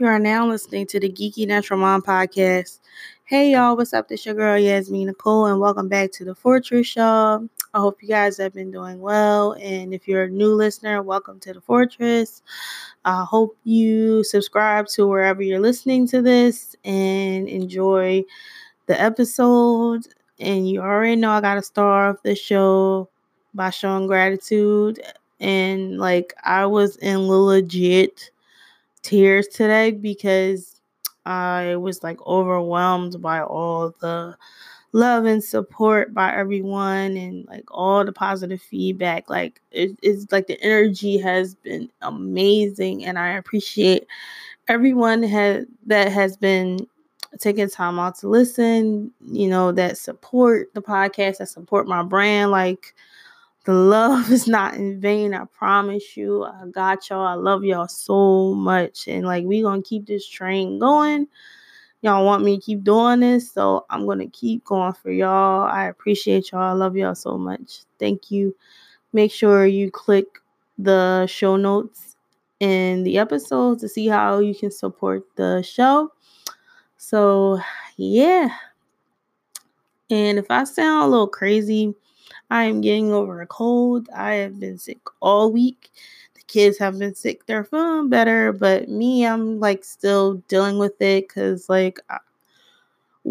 You are now listening to the Geeky Natural Mom Podcast. Hey y'all, what's up? This your girl Yasmine Nicole, and welcome back to The Fortress Show. I hope you guys have been doing well, and if you're a new listener, welcome to The Fortress. I hope you subscribe to wherever you're listening to this and enjoy the episode. And you already know I gotta start off the show by showing gratitude. And like, I was in legit tears today because I was like overwhelmed by all the love and support by everyone and like all the positive feedback. Like it's like the energy has been amazing, and I appreciate everyone that has been taking time out to listen, you know, that support the podcast, that support my brand. Like, the love is not in vain. I promise you. I got y'all. I love y'all so much. And like, we going to keep this train going. Y'all want me to keep doing this, so I'm going to keep going for y'all. I appreciate y'all. I love y'all so much. Thank you. Make sure you click the show notes in the episode to see how you can support the show. So, yeah. And if I sound a little crazy, I am getting over a cold. I have been sick all week. The kids have been sick. They're feeling better. But me, I'm like still dealing with it because like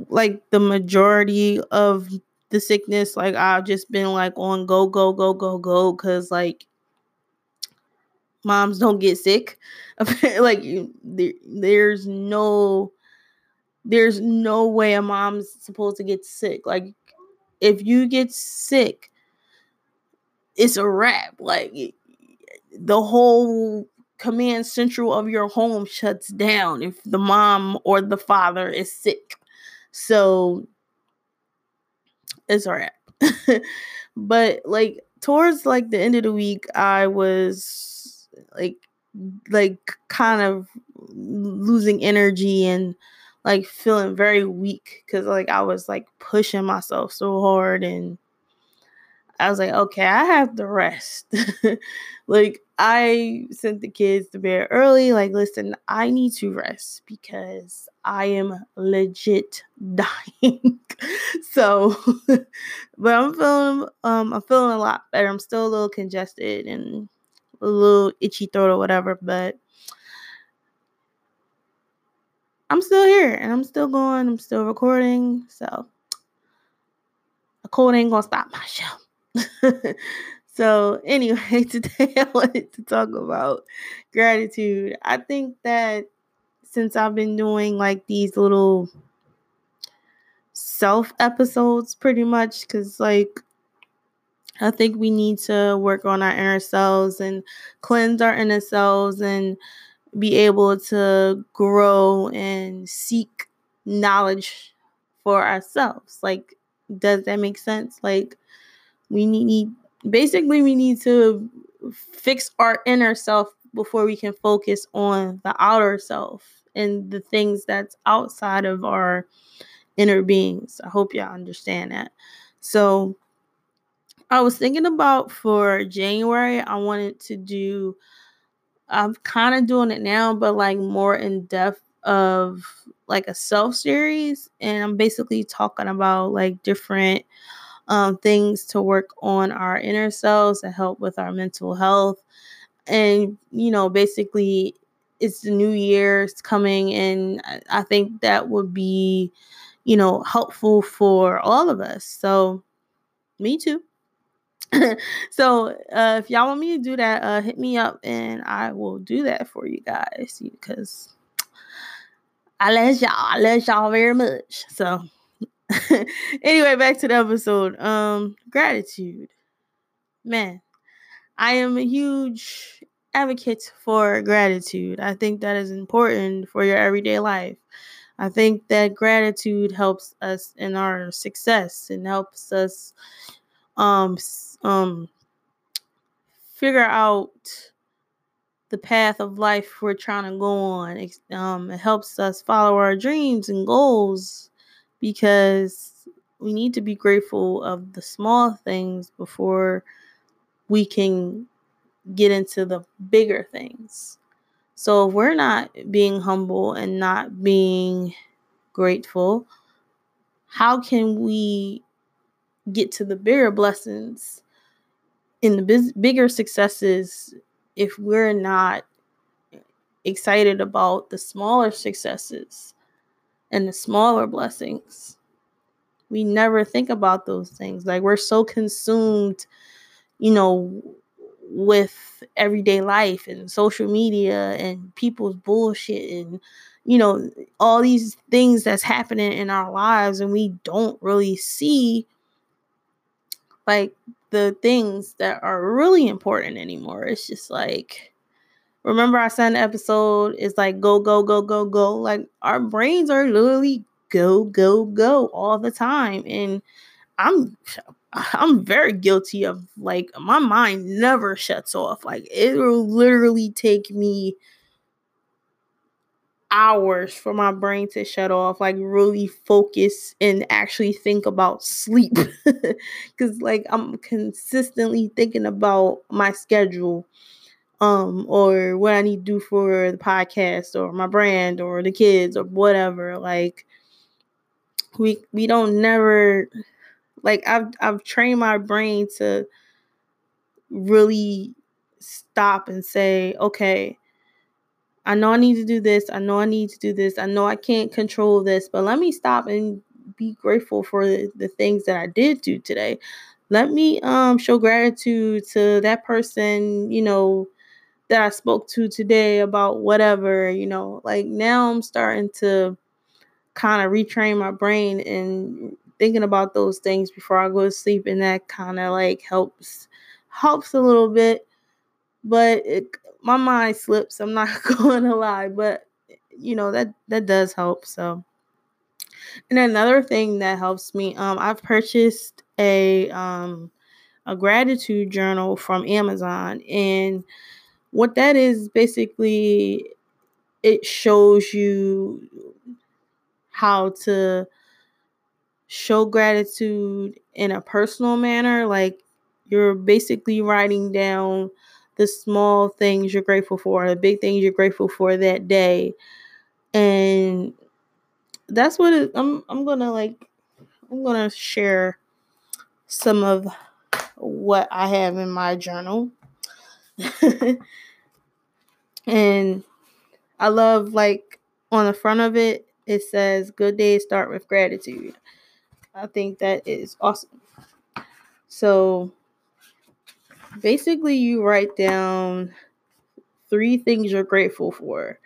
the majority of the sickness, like I've just been like on go because like moms don't get sick. Like there's no way a mom's supposed to get sick. Like, if you get sick, it's a wrap. Like, the whole command central of your home shuts down if the mom or the father is sick. So it's a wrap. But like towards like the end of the week, I was like kind of losing energy and like feeling very weak because like I was like pushing myself so hard, and I was like, okay, I have to rest. Like, I sent the kids to bed early. Like, listen, I need to rest because I am legit dying. So, but I'm feeling a lot better. I'm still a little congested and a little itchy throat or whatever, but I'm still here, and I'm still going. I'm still recording, so a cold ain't gonna stop my show. So anyway, today I wanted to talk about gratitude. I think that since I've been doing like these little self episodes pretty much, because like I think we need to work on our inner selves and cleanse our inner selves and be able to grow and seek knowledge for ourselves. Like, does that make sense? Like, we need to fix our inner self before we can focus on the outer self and the things that's outside of our inner beings. I hope y'all understand that. So I was thinking about for January, I wanted to do, I'm kind of doing it now, but like more in depth of like a self series. And I'm basically talking about like different things to work on our inner selves to help with our mental health. And, you know, basically it's the new year, it's coming. And I think that would be, you know, helpful for all of us. So me too. So if y'all want me to do that, hit me up and I will do that for you guys, because I love y'all very much. So anyway, back to the episode. Gratitude. Man, I am a huge advocate for gratitude. I think that is important for your everyday life. I think that gratitude helps us in our success and helps us figure out the path of life we're trying to go on. It helps us follow our dreams and goals, because we need to be grateful of the small things before we can get into the bigger things. So if we're not being humble and not being grateful, how can we get to the bigger blessings and the bigger successes if we're not excited about the smaller successes and the smaller blessings? We never think about those things. Like, we're so consumed, with everyday life and social media and people's bullshit and, all these things that's happening in our lives. And we don't really see, like, the things that are really important anymore. It's just like, remember our son episode is like, go, go, go, go, go. Like, our brains are literally go, go, go all the time. And I'm very guilty of, like, my mind never shuts off. Like, it will literally take me hours for my brain to shut off, like, really focus and actually think about sleep. Because, like, I'm consistently thinking about my schedule, or what I need to do for the podcast or my brand or the kids or whatever. Like, we don't never... Like, I've trained my brain to really stop and say, okay, I know I need to do this. I know I need to do this. I know I can't control this, but let me stop and be grateful for the things that I did do today. Let me show gratitude to that person, that I spoke to today about whatever, like, now I'm starting to kind of retrain my brain and thinking about those things before I go to sleep, and that kind of, like, helps a little bit, but my mind slips. I'm not going to lie, but that does help. So, and another thing that helps me, I've purchased a gratitude journal from Amazon, and what that is basically, it shows you how to show gratitude in a personal manner. Like, you're basically writing down the small things you're grateful for, the big things you're grateful for that day. And that's what I'm gonna share some of what I have in my journal. And I love, like, on the front of it, it says, good days start with gratitude. I think that is awesome. So basically, you write down 3 things you're grateful for.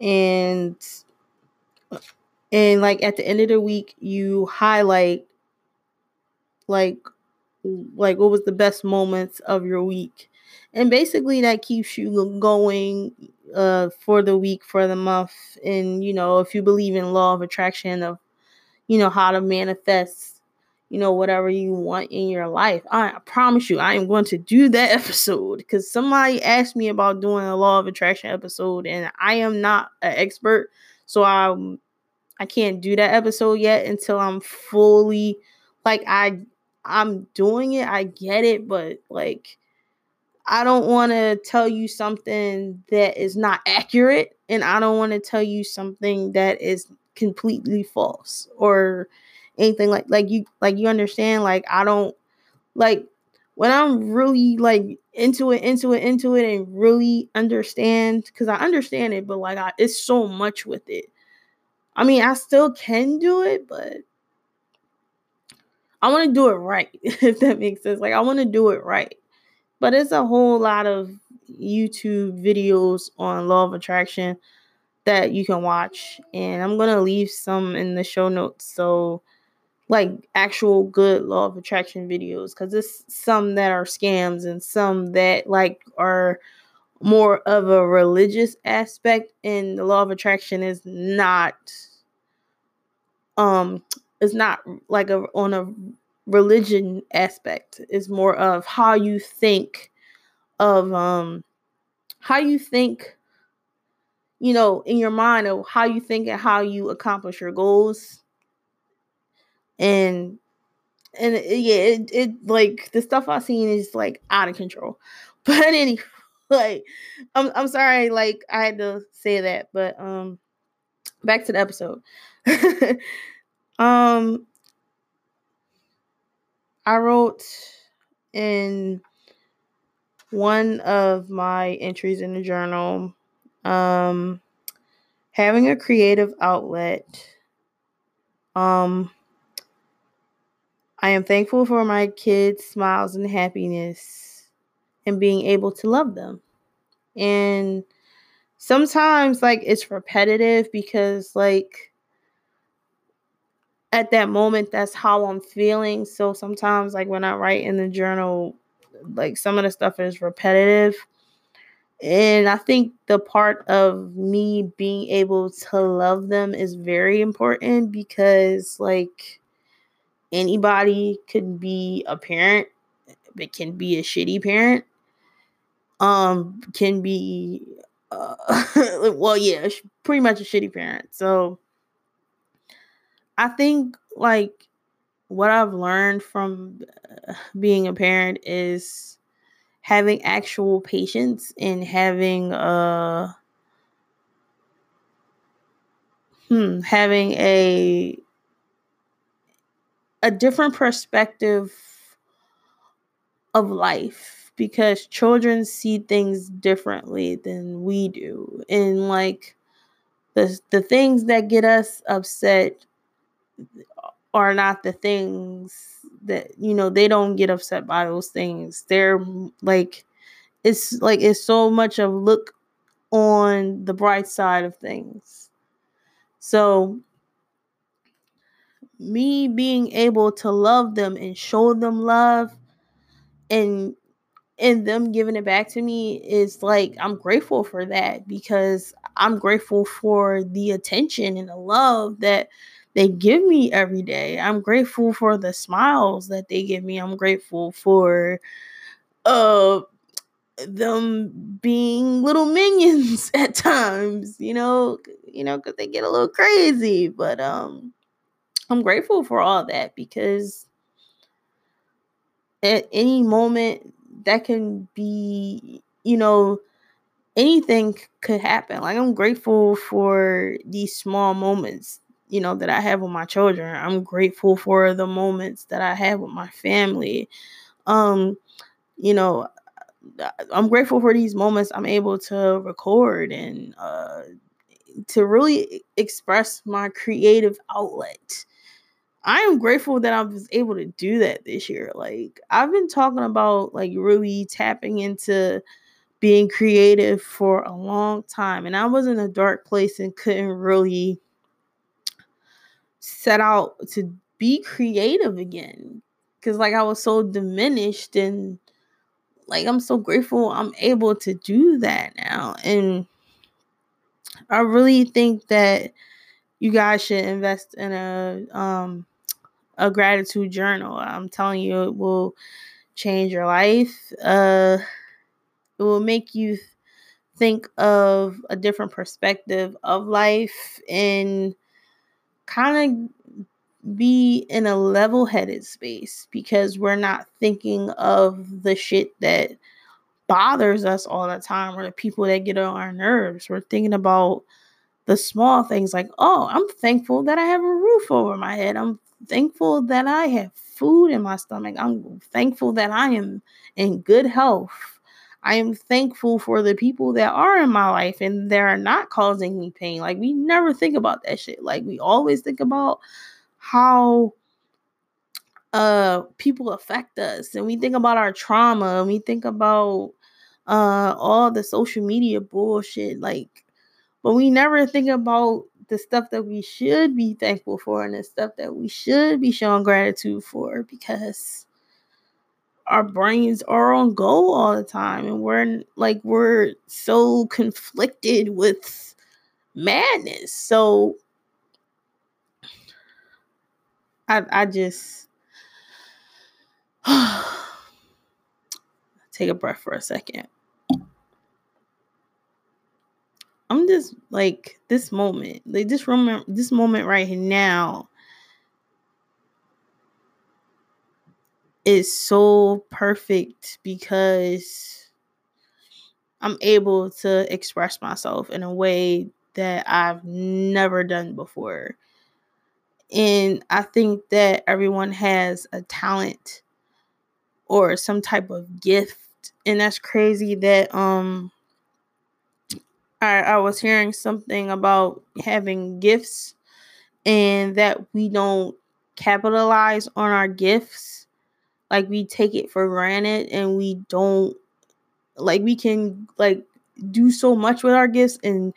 And like, at the end of the week, you highlight, like what was the best moments of your week. And basically, that keeps you going for the week, for the month. And, if you believe in law of attraction, of how to manifest, whatever you want in your life. I promise you, I am going to do that episode, because somebody asked me about doing a law of attraction episode, and I am not an expert. So I can't do that episode yet until I'm fully, like, I'm doing it. I get it. But, like, I don't want to tell you something that is not accurate, and I don't want to tell you something that is completely false or anything like you understand. Like, I don't, like, when I'm really, like, into it and really understand, because I understand it, but, like, it's so much with it. I mean, I still can do it, but I want to do it right, if that makes sense. Like, I want to do it right, but it's a whole lot of YouTube videos on law of attraction that you can watch, and I'm gonna leave some in the show notes. So, like, actual good law of attraction videos, because there's some that are scams and some that, like, are more of a religious aspect, and the law of attraction is not like on a religion aspect. It's more of how you think in your mind, of how you think and how you accomplish your goals. And it, like, the stuff I've seen is, like, out of control. But anyway, Like, I'm sorry, like, I had to say that, but back to the episode. I wrote in one of my entries in the journal, having a creative outlet. I am thankful for my kids' smiles and happiness and being able to love them. And sometimes, like, it's repetitive because, like, at that moment, that's how I'm feeling. So sometimes, like, when I write in the journal, like, some of the stuff is repetitive. And I think the part of me being able to love them is very important because, like, anybody could be a parent, but can be a shitty parent. Can be, well, yeah, pretty much a shitty parent. So I think, like, what I've learned from being a parent is having actual patience and having a different perspective of life, because children see things differently than we do. And, like, the things that get us upset are not the things that, you know, they don't get upset by those things. They're like, it's so much of look on the bright side of things. So me being able to love them and show them love and them giving it back to me is, like, I'm grateful for that, because I'm grateful for the attention and the love that they give me every day. I'm grateful for the smiles that they give me. I'm grateful for them being little minions at times, you know, because they get a little crazy, but I'm grateful for all that, because at any moment that can be, you know, anything could happen. Like, I'm grateful for these small moments, you know, that I have with my children. I'm grateful for the moments that I have with my family. You know, I'm grateful for these moments I'm able to record and to really express my creative outlet. I am grateful that I was able to do that this year. Like, I've been talking about, like, really tapping into being creative for a long time. And I was in a dark place and couldn't really set out to be creative again. Because, like, I was so diminished, and, like, I'm so grateful I'm able to do that now. And I really think that you guys should invest in a gratitude journal. I'm telling you, it will change your life. It will make you think of a different perspective of life and kind of be in a level-headed space, because we're not thinking of the shit that bothers us all the time or the people that get on our nerves. We're thinking about the small things, like, oh, I'm thankful that I have a roof over my head. I'm thankful that I have food in my stomach. I'm thankful that I am in good health. I am thankful for the people that are in my life and they're not causing me pain. Like, we never think about that shit. Like, we always think about how people affect us, and we think about our trauma, and we think about all the social media bullshit, like, but we never think about the stuff that we should be thankful for and the stuff that we should be showing gratitude for, because our brains are on go all the time, and we're so conflicted with madness. So I just take a breath for a second. I'm just, like, this moment, like, just remember this moment right now is so perfect, because I'm able to express myself in a way that I've never done before. And I think that everyone has a talent or some type of gift. And that's crazy that I was hearing something about having gifts and that we don't capitalize on our gifts. Like, we take it for granted and we don't, like, we can, like, do so much with our gifts and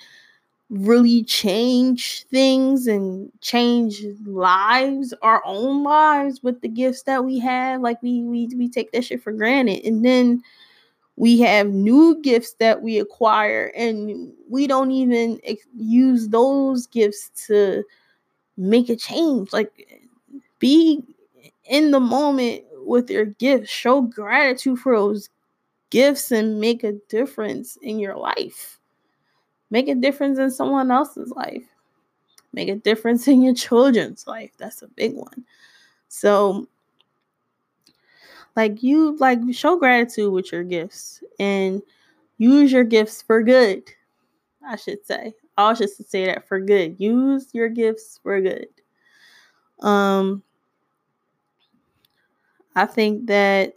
really change things and change lives, our own lives, with the gifts that we have. Like, we take that shit for granted. And then we have new gifts that we acquire and we don't even use those gifts to make a change. Like, be in the moment with your gifts. Show gratitude for those gifts and make a difference in your life. Make a difference in someone else's life. Make a difference in your children's life. That's a big one. So, like, you show gratitude with your gifts and use your gifts for good. I should say. I should say that, for good. Use your gifts for good. I think that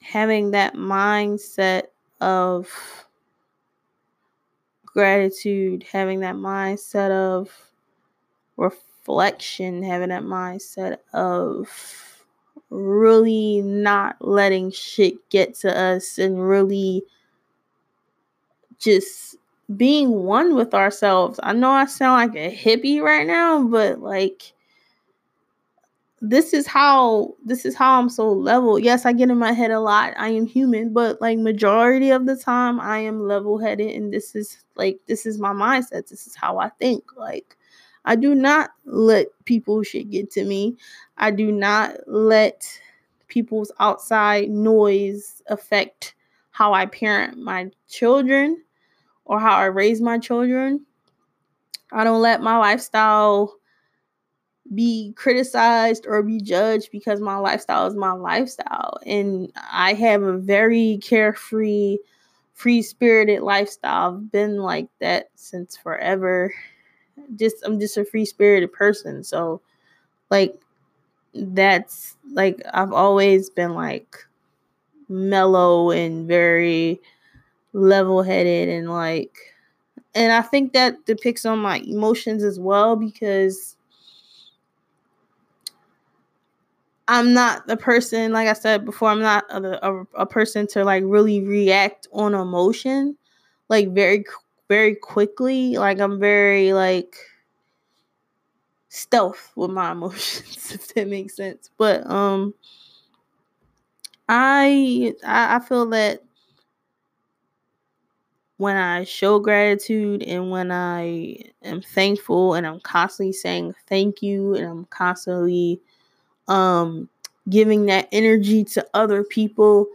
having that mindset of gratitude, having that mindset of reflection, having that mindset of really not letting shit get to us and really just being one with ourselves. I know I sound like a hippie right now, but like, this is how I'm so level. Yes, I get in my head a lot. I am human, but like, majority of the time I am level-headed, and this is my mindset. This is how I think. Like, I do not let people shit get to me. I do not let people's outside noise affect how I parent my children or how I raise my children. I don't let my lifestyle be criticized or be judged, because my lifestyle is my lifestyle. And I have a very carefree, free-spirited lifestyle. I've been like that since forever. I'm just a free-spirited person. So, like, that's, like, I've always been, like, mellow and very level-headed and, like, and I think that depicts on my emotions as well, because I'm not the person, like I said before, I'm not a person to, like, really react on emotion, like, very, very quickly. Like, I'm very, like, stealth with my emotions, if that makes sense. But I feel that when I show gratitude and when I am thankful and I'm constantly saying thank you and I'm constantly giving that energy to other people,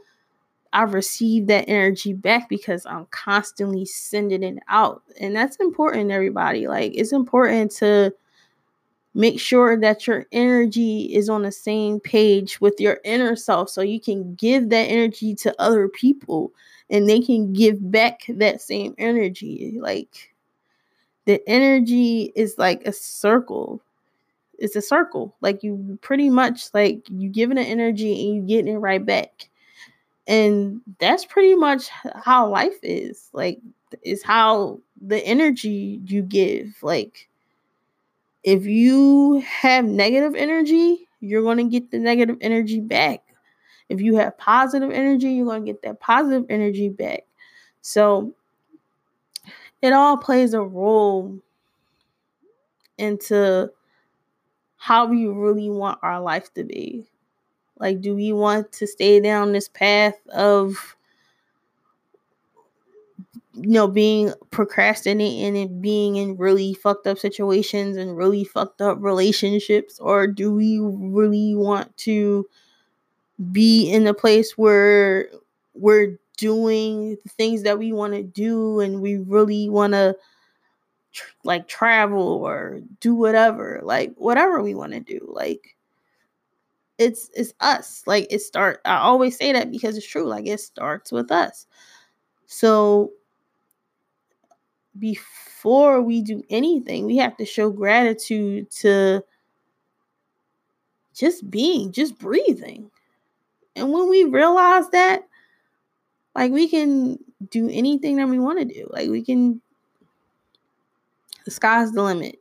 I receive that energy back because I'm constantly sending it out. And that's important, everybody. Like, it's important to make sure that your energy is on the same page with your inner self, so you can give that energy to other people and they can give back that same energy. Like, the energy is like a circle. It's a circle. Like, you pretty much, like, you giving it energy and you getting it right back. And that's pretty much how life is. Like, it's how the energy you give. Like, if you have negative energy, you're going to get the negative energy back. If you have positive energy, you're going to get that positive energy back. So it all plays a role into how we really want our life to be. Like, do we want to stay down this path of, you know, being procrastinating and being in really fucked up situations and really fucked up relationships? Or do we really want to be in a place where we're doing the things that we want to do and we really want to, like, travel or do whatever we want to do? Like, it's us. Like, it starts, I always say that because it's true. Like, it starts with us. So before we do anything, we have to show gratitude to just being, just breathing. And when we realize that, like, we can do anything that we want to do. Like, we can, the sky's the limit.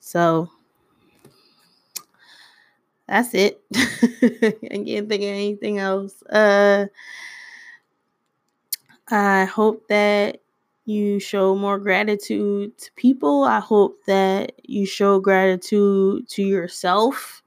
So that's it. I can't think of anything else. I hope that you show more gratitude to people. I hope that you show gratitude to yourself.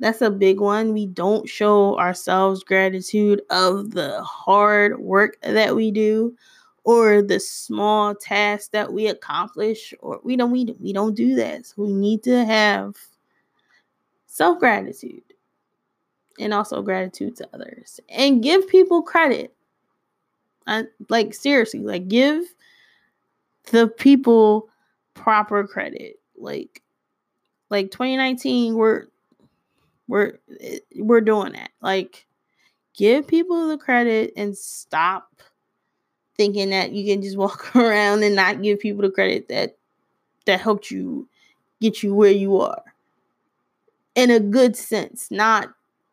That's a big one. We don't show ourselves gratitude of the hard work that we do, or the small tasks that we accomplish, or we don't do that. So we need to have self-gratitude and also gratitude to others, and give people credit. Like, seriously, like, give the people proper credit. Like 2019, we're doing that. Like, give people the credit and stop thinking that you can just walk around and not give people the credit that helped you get you where you are. In a good sense, not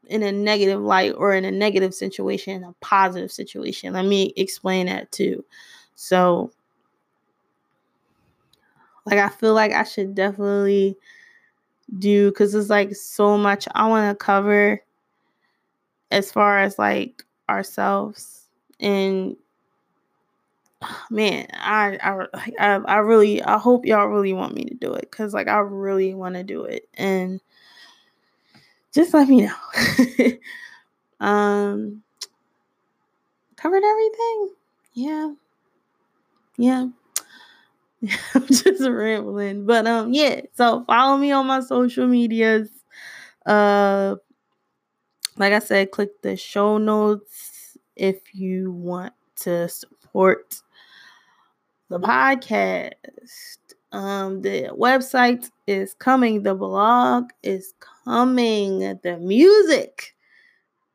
in a negative light or in a negative situation, in a positive situation. Let me explain that too. So, like, I feel like I should definitely do, because it's like so much I want to cover as far as like ourselves. And man, I hope y'all really want me to do it, because like I really want to do it. And just let me know. Covered everything? Yeah. I'm just rambling. But yeah. So follow me on my social medias. Like I said, click the show notes if you want to support the podcast. The website is coming. The blog is coming. The music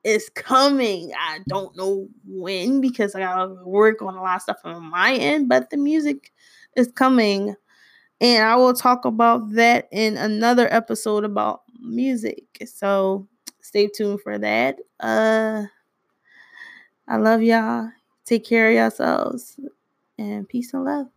is coming. I don't know when, because I gotta work on a lot of stuff on my end, but the music is coming. And I will talk about that in another episode about music. So stay tuned for that. I love y'all. Take care of yourselves. And peace and love.